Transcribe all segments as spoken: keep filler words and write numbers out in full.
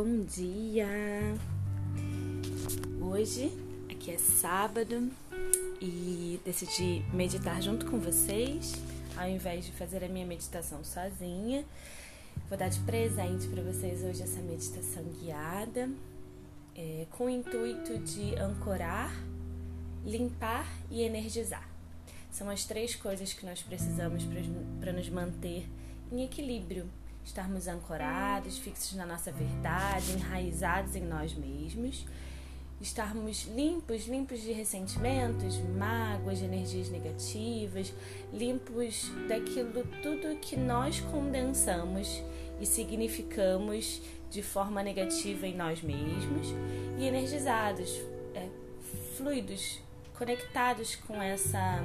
Bom dia! Hoje, aqui é sábado e decidi meditar junto com vocês, ao invés de fazer a minha meditação sozinha. Vou dar de presente para vocês hoje essa meditação guiada, é, com o intuito de ancorar, limpar e energizar. São as três coisas que nós precisamos para nos manter em equilíbrio. Estarmos ancorados, fixos na nossa verdade, enraizados em nós mesmos, estarmos limpos, limpos de ressentimentos, mágoas, de energias negativas, limpos daquilo tudo que nós condensamos e significamos de forma negativa em nós mesmos e energizados, é, fluidos, conectados com essa...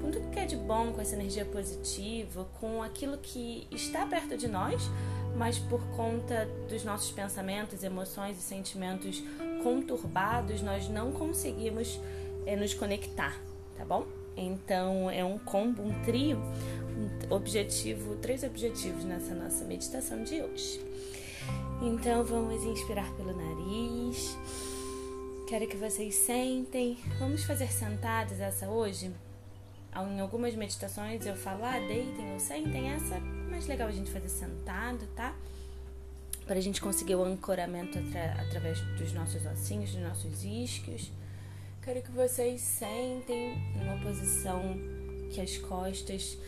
com tudo que é de bom, com essa energia positiva, com aquilo que está perto de nós, mas por conta dos nossos pensamentos, emoções e sentimentos conturbados, nós não conseguimos é, nos conectar, tá bom? Então, é um combo, um trio, um objetivo, três objetivos nessa nossa meditação de hoje. Então, vamos inspirar pelo nariz. Quero que vocês sentem. Vamos fazer sentadas essa hoje? Em algumas meditações eu falo, ah, deitem ou sentem, essa é mais legal a gente fazer sentado, tá? Para a gente conseguir o ancoramento atra- através dos nossos ossinhos, dos nossos isquios. Quero que vocês sentem numa posição que as costas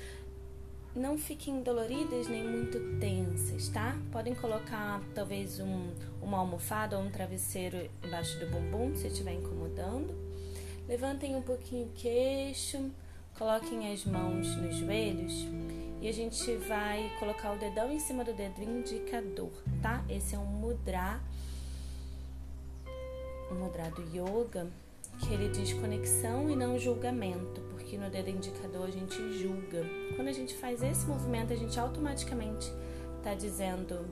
não fiquem doloridas nem muito tensas, tá? Podem colocar talvez um, uma almofada ou um travesseiro embaixo do bumbum, se estiver incomodando. Levantem um pouquinho o queixo. Coloquem as mãos nos joelhos e a gente vai colocar o dedão em cima do dedo indicador, tá? Esse é um mudra, um mudra do yoga, que ele diz conexão e não julgamento, porque no dedo indicador a gente julga. Quando a gente faz esse movimento, a gente automaticamente tá dizendo,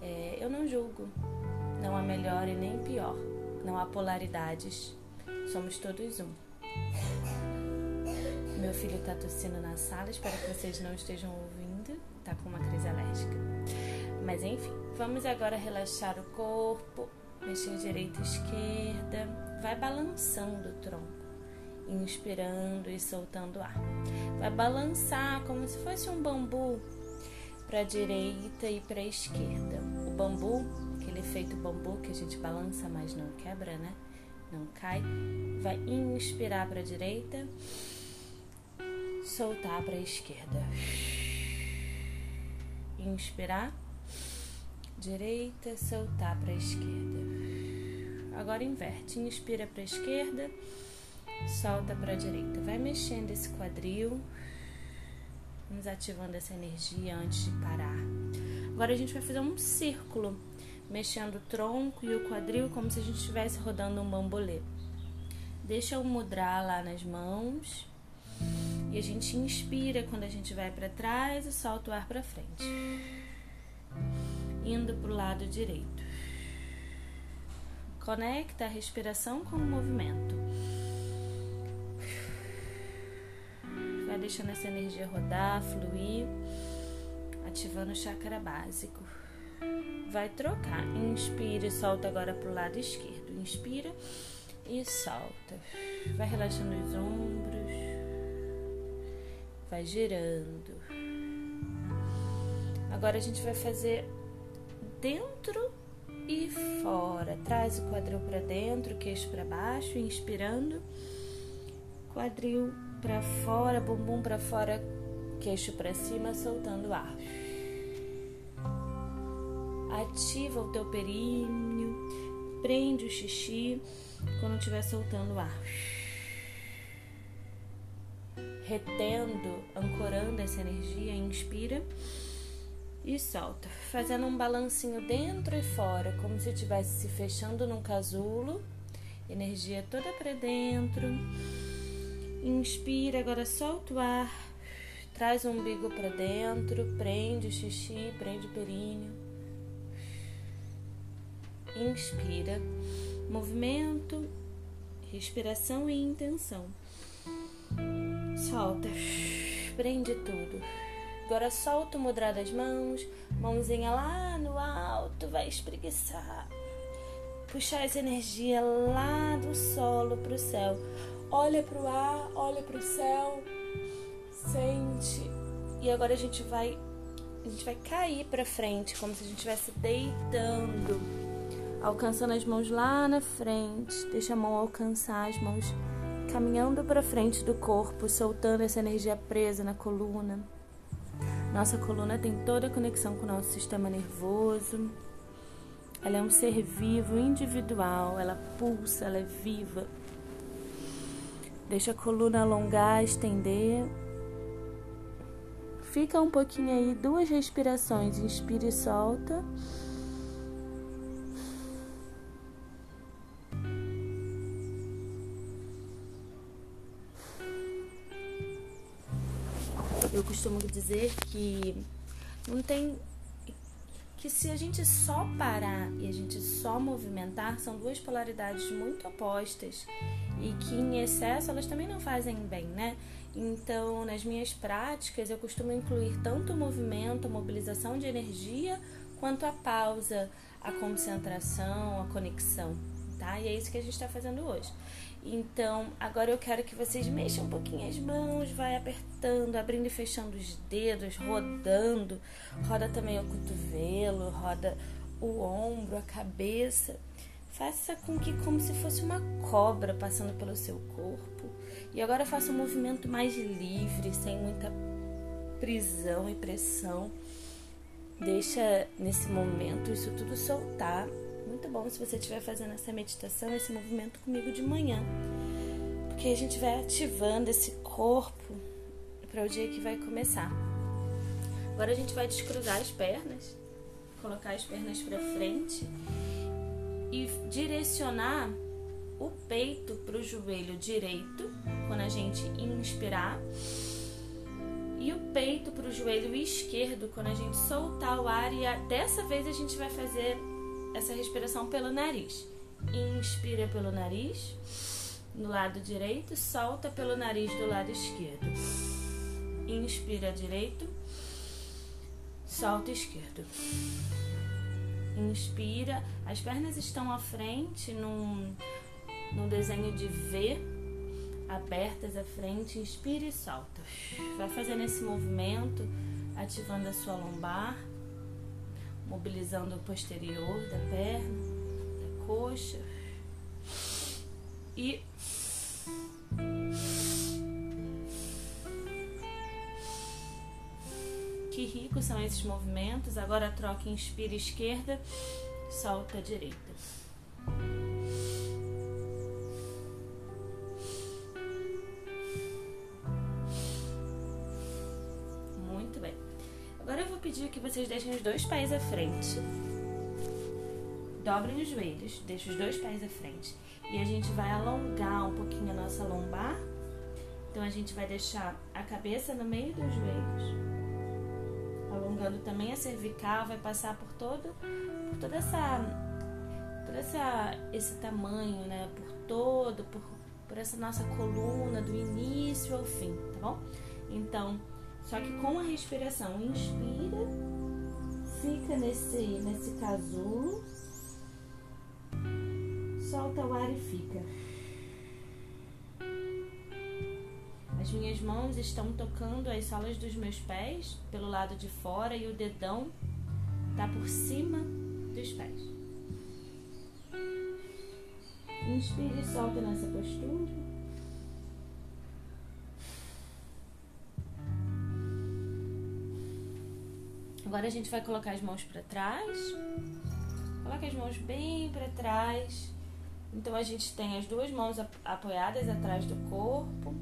é, eu não julgo, não há melhor e nem pior, não há polaridades, somos todos um. Meu filho tá tossindo na sala, espero que vocês não estejam ouvindo, tá com uma crise alérgica. Mas enfim, vamos agora relaxar o corpo, mexer direita e esquerda, vai balançando o tronco, inspirando e soltando o ar. Vai balançar como se fosse um bambu para a direita e para a esquerda. O bambu, aquele efeito bambu que a gente balança, mas não quebra, né? Não cai. Vai inspirar para a direita. Soltar para a esquerda. Inspirar. Direita, soltar para a esquerda. Agora inverte. Inspira para a esquerda. Solta para a direita. Vai mexendo esse quadril. Vamos ativando essa energia antes de parar. Agora a gente vai fazer um círculo. Mexendo o tronco e o quadril como se a gente estivesse rodando um bambolê. Deixa o mudra lá nas mãos. E a gente inspira quando a gente vai para trás e solta o ar para frente. Indo para o lado direito. Conecta a respiração com o movimento. Vai deixando essa energia rodar, fluir, ativando o chakra básico. Vai trocar. Inspira e solta agora para o lado esquerdo. Inspira e solta. Vai relaxando os ombros. Vai girando. Agora a gente vai fazer dentro e fora. Traz o quadril para dentro, queixo para baixo, inspirando. Quadril para fora, bumbum para fora, queixo para cima, soltando o ar. Ativa o teu períneo, prende o xixi quando estiver soltando o ar. Retendo, ancorando essa energia, inspira e solta. Fazendo um balancinho dentro e fora, como se estivesse se fechando num casulo. Energia toda para dentro. Inspira, agora solta o ar. Traz o umbigo para dentro, prende o xixi, prende o períneo. Inspira, movimento, respiração e intenção. Solta, prende tudo. Agora solta o mudra das mãos, mãozinha lá no alto, vai espreguiçar. Puxar essa energia lá do solo para o céu. Olha para o ar, olha para o céu, sente. E agora a gente vai, a gente vai cair para frente, como se a gente estivesse deitando. Alcançando as mãos lá na frente, deixa a mão alcançar as mãos, caminhando para frente do corpo, soltando essa energia presa na coluna. Nossa coluna tem toda a conexão com o nosso sistema nervoso. Ela é um ser vivo, individual, ela pulsa, ela é viva. Deixa a coluna alongar, estender. Fica um pouquinho aí, duas respirações, inspira e solta. Eu costumo dizer que não tem, que se a gente só parar e a gente só movimentar, são duas polaridades muito opostas e que em excesso elas também não fazem bem, né? Então, nas minhas práticas, eu costumo incluir tanto o movimento, a mobilização de energia, quanto a pausa, a concentração, a conexão, tá? E é isso que a gente está fazendo hoje. Então, agora eu quero que vocês mexam um pouquinho as mãos, vai apertando, abrindo e fechando os dedos, rodando. Roda também o cotovelo, roda o ombro, a cabeça. Faça com que como se fosse uma cobra passando pelo seu corpo. E agora faça um movimento mais livre, sem muita prisão e pressão. Deixa, nesse momento, isso tudo soltar. Muito bom se você estiver fazendo essa meditação, esse movimento comigo de manhã, porque a gente vai ativando esse corpo para o dia que vai começar. Agora a gente vai descruzar as pernas, colocar as pernas para frente e direcionar o peito para o joelho direito quando a gente inspirar e o peito para o joelho esquerdo quando a gente soltar o ar. E a, dessa vez a gente vai fazer essa respiração pelo nariz. Inspira pelo nariz do lado direito, solta pelo nariz do lado esquerdo. Inspira direito, solta esquerdo. Inspira, as pernas estão à frente num, num desenho de V, abertas à frente, inspira e solta. Vai fazendo esse movimento, ativando a sua lombar, mobilizando o posterior da perna, da coxa. E que ricos são esses movimentos. Agora troca, inspira esquerda, solta direita. Muito bem. Agora eu vou pedir que vocês deixem os dois pés à frente. Dobrem os joelhos, deixem os dois pés à frente. E a gente vai alongar um pouquinho a nossa lombar. Então a gente vai deixar a cabeça no meio dos joelhos. Alongando também a cervical, vai passar por todo, por toda essa, por essa, esse tamanho, né? Por todo, por, por essa nossa coluna, do início ao fim, tá bom? Então, só que com a respiração, inspira, fica nesse, nesse casulo, solta o ar e fica. As minhas mãos estão tocando as solas dos meus pés pelo lado de fora e o dedão está por cima dos pés. Inspira e solta nessa postura. Agora a gente vai colocar as mãos para trás. Coloca as mãos bem para trás. Então a gente tem as duas mãos apoiadas atrás do corpo.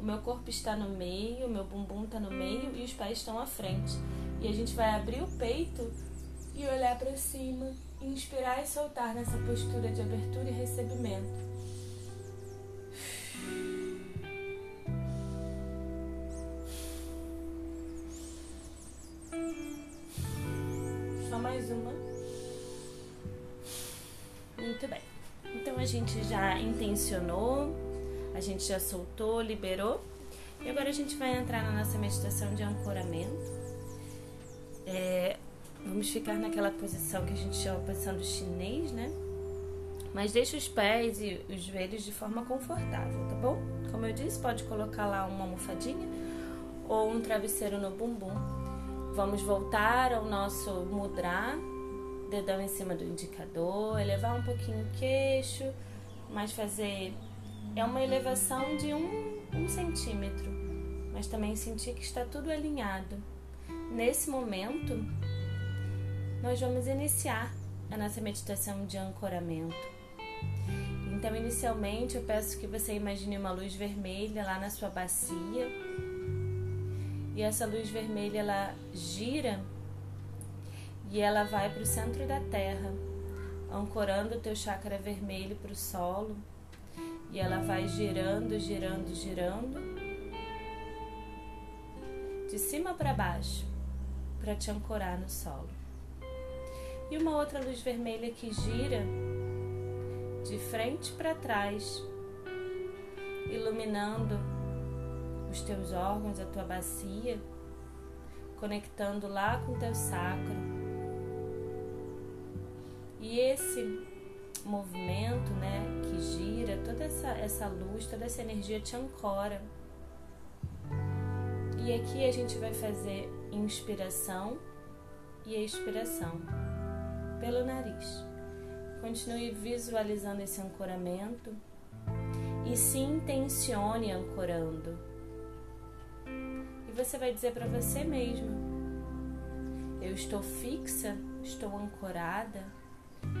O meu corpo está no meio, o meu bumbum está no meio e os pés estão à frente. E a gente vai abrir o peito e olhar para cima. Inspirar e soltar nessa postura de abertura e recebimento. Mais uma. Muito bem. Então a gente já intencionou, a gente já soltou, liberou. E agora a gente vai entrar na nossa meditação de ancoramento. É, vamos ficar naquela posição que a gente chama posição do chinês, né? Mas deixa os pés e os joelhos de forma confortável, tá bom? Como eu disse, pode colocar lá uma almofadinha ou um travesseiro no bumbum. Vamos voltar ao nosso mudra, dedão em cima do indicador, elevar um pouquinho o queixo, mas fazer... É uma elevação de um, um centímetro, mas também sentir que está tudo alinhado. Nesse momento, nós vamos iniciar a nossa meditação de ancoramento. Então, inicialmente, eu peço que você imagine uma luz vermelha lá na sua bacia. E essa luz vermelha, ela gira e ela vai para o centro da terra, ancorando o teu chakra vermelho para o solo. E ela vai girando, girando, girando, de cima para baixo, para te ancorar no solo. E uma outra luz vermelha que gira de frente para trás, iluminando os teus órgãos, a tua bacia, conectando lá com o teu sacro. E esse movimento, né, que gira, toda essa, essa luz, toda essa energia te ancora. E aqui a gente vai fazer inspiração e expiração pelo nariz. Continue visualizando esse ancoramento e se intencione ancorando. E você vai dizer para você mesmo: eu estou fixa, estou ancorada,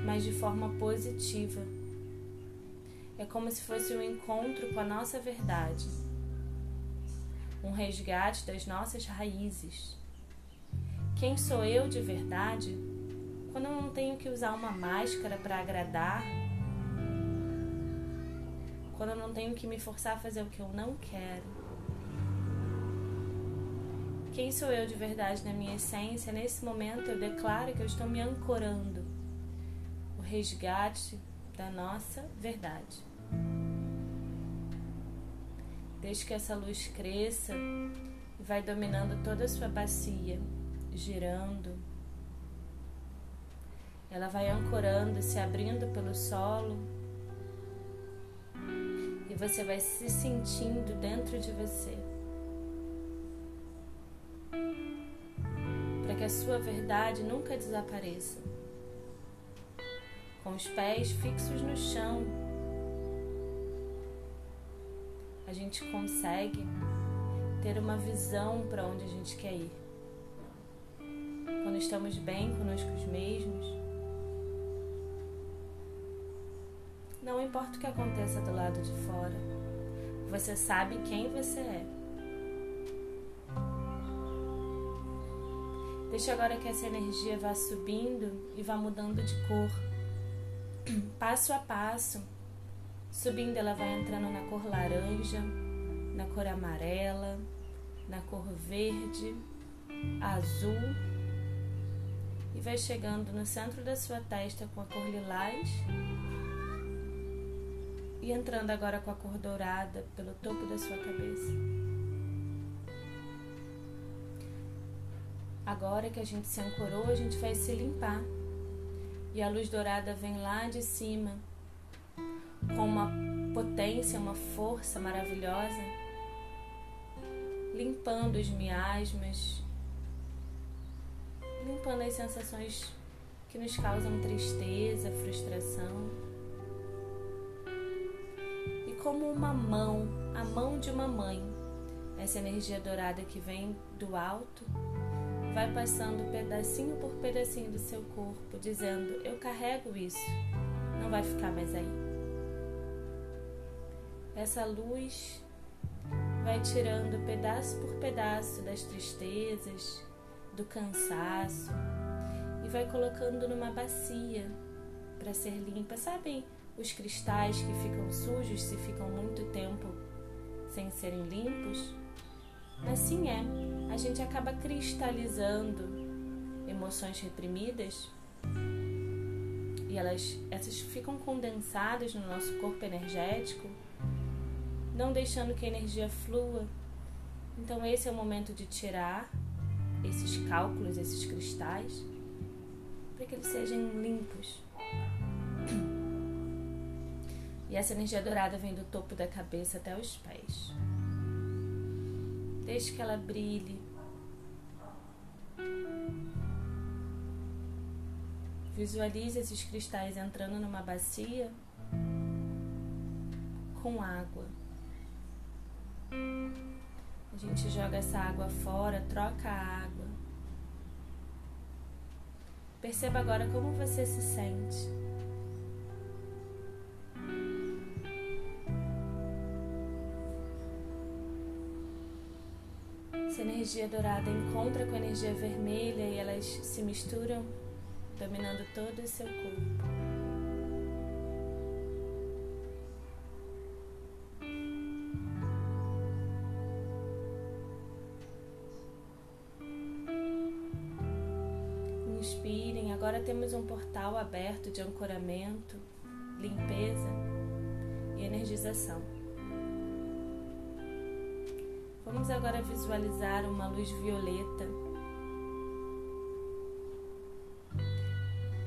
mas de forma positiva. É como se fosse um encontro com a nossa verdade, um resgate das nossas raízes. Quem sou eu de verdade quando eu não tenho que usar uma máscara para agradar? Quando eu não tenho que me forçar a fazer o que eu não quero? Quem sou eu de verdade na minha essência? Nesse momento eu declaro que eu estou me ancorando. O resgate da nossa verdade. Deixe que essa luz cresça e vai dominando toda a sua bacia, girando. Ela vai ancorando, se abrindo pelo solo. E você vai se sentindo dentro de você, para que a sua verdade nunca desapareça. Com os pés fixos no chão, a gente consegue ter uma visão para onde a gente quer ir. Quando estamos bem conosco mesmos, não importa o que aconteça do lado de fora, você sabe quem você é. Deixa agora que essa energia vá subindo e vá mudando de cor. Passo a passo, subindo, ela vai entrando na cor laranja, na cor amarela, na cor verde, azul, e vai chegando no centro da sua testa com a cor lilás, e entrando agora com a cor dourada pelo topo da sua cabeça. Agora que a gente se ancorou, a gente vai se limpar. E a luz dourada vem lá de cima, com uma potência, uma força maravilhosa, limpando os miasmas, limpando as sensações que nos causam tristeza, frustração. E como uma mão, a mão de uma mãe, essa energia dourada que vem do alto, vai passando pedacinho por pedacinho do seu corpo, dizendo: eu carrego isso, não vai ficar mais aí. Essa luz vai tirando pedaço por pedaço das tristezas, do cansaço, e vai colocando numa bacia para ser limpa. Sabem os cristais que ficam sujos se ficam muito tempo sem serem limpos? Assim é, a gente acaba cristalizando emoções reprimidas e elas, essas ficam condensadas no nosso corpo energético, não deixando que a energia flua. Então esse é o momento de tirar esses cálculos, esses cristais, para que eles sejam limpos. E essa energia dourada vem do topo da cabeça até os pés. Deixe que ela brilhe. Visualize esses cristais entrando numa bacia com água. A gente joga essa água fora, troca a água. Perceba agora como você se sente. Essa energia dourada encontra com a energia vermelha e elas se misturam, dominando todo o seu corpo. Inspirem, agora temos um portal aberto de ancoramento, limpeza e energização. Vamos agora visualizar uma luz violeta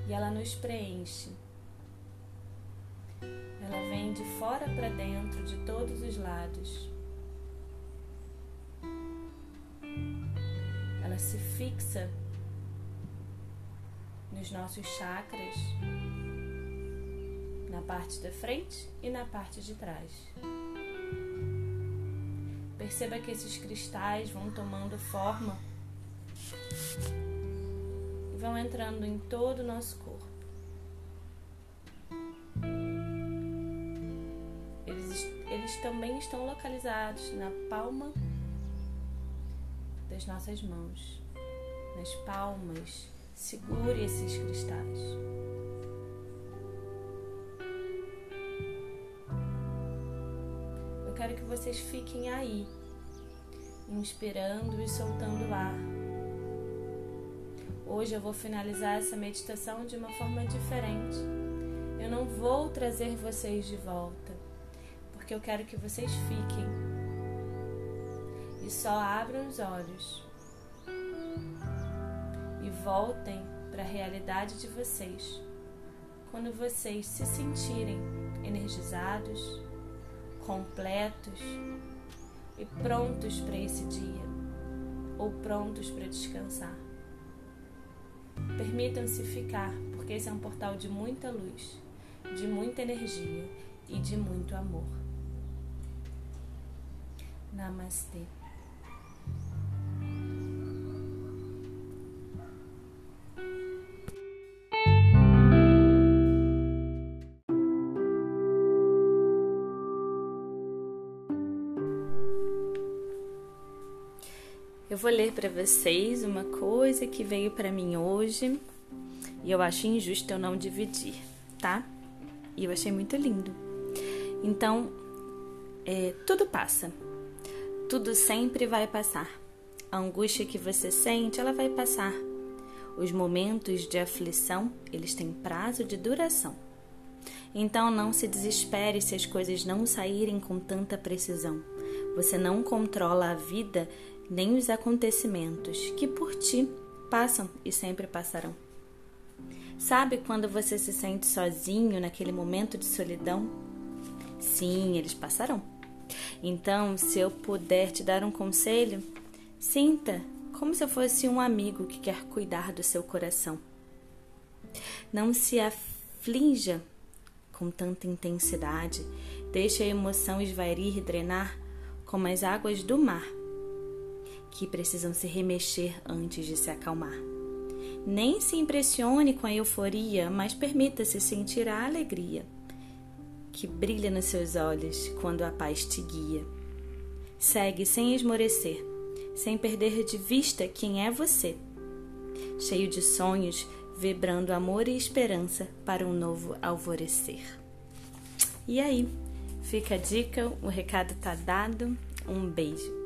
e ela nos preenche. Ela vem de fora para dentro, de todos os lados. Ela se fixa nos nossos chakras, na parte da frente e na parte de trás. Perceba que esses cristais vão tomando forma e vão entrando em todo o nosso corpo. Eles, eles também estão localizados na palma das nossas mãos, nas palmas. Segure esses cristais. Eu quero que vocês fiquem aí, inspirando e soltando o ar. Hoje eu vou finalizar essa meditação de uma forma diferente. Eu não vou trazer vocês de volta, porque eu quero que vocês fiquem e só abram os olhos. Voltem para a realidade de vocês quando vocês se sentirem energizados, completos e prontos para esse dia ou prontos para descansar. Permitam-se ficar, porque esse é um portal de muita luz, de muita energia e de muito amor. Namastê. Eu vou ler para vocês uma coisa que veio para mim hoje e eu acho injusto eu não dividir, tá? E eu achei muito lindo. Então, é, tudo passa. Tudo sempre vai passar. A angústia que você sente, ela vai passar. Os momentos de aflição, eles têm prazo de duração. Então, não se desespere se as coisas não saírem com tanta precisão. Você não controla a vida nem os acontecimentos que por ti passam e sempre passarão. Sabe quando você se sente sozinho naquele momento de solidão? Sim, eles passarão. Então, se eu puder te dar um conselho, sinta como se eu fosse um amigo que quer cuidar do seu coração. Não se aflinja com tanta intensidade. Deixe a emoção esvairir e drenar como as águas do mar, que precisam se remexer antes de se acalmar. Nem se impressione com a euforia, mas permita-se sentir a alegria que brilha nos seus olhos quando a paz te guia. Segue sem esmorecer, sem perder de vista quem é você, cheio de sonhos, vibrando amor e esperança para um novo alvorecer. E aí, fica a dica, o recado tá dado, um beijo.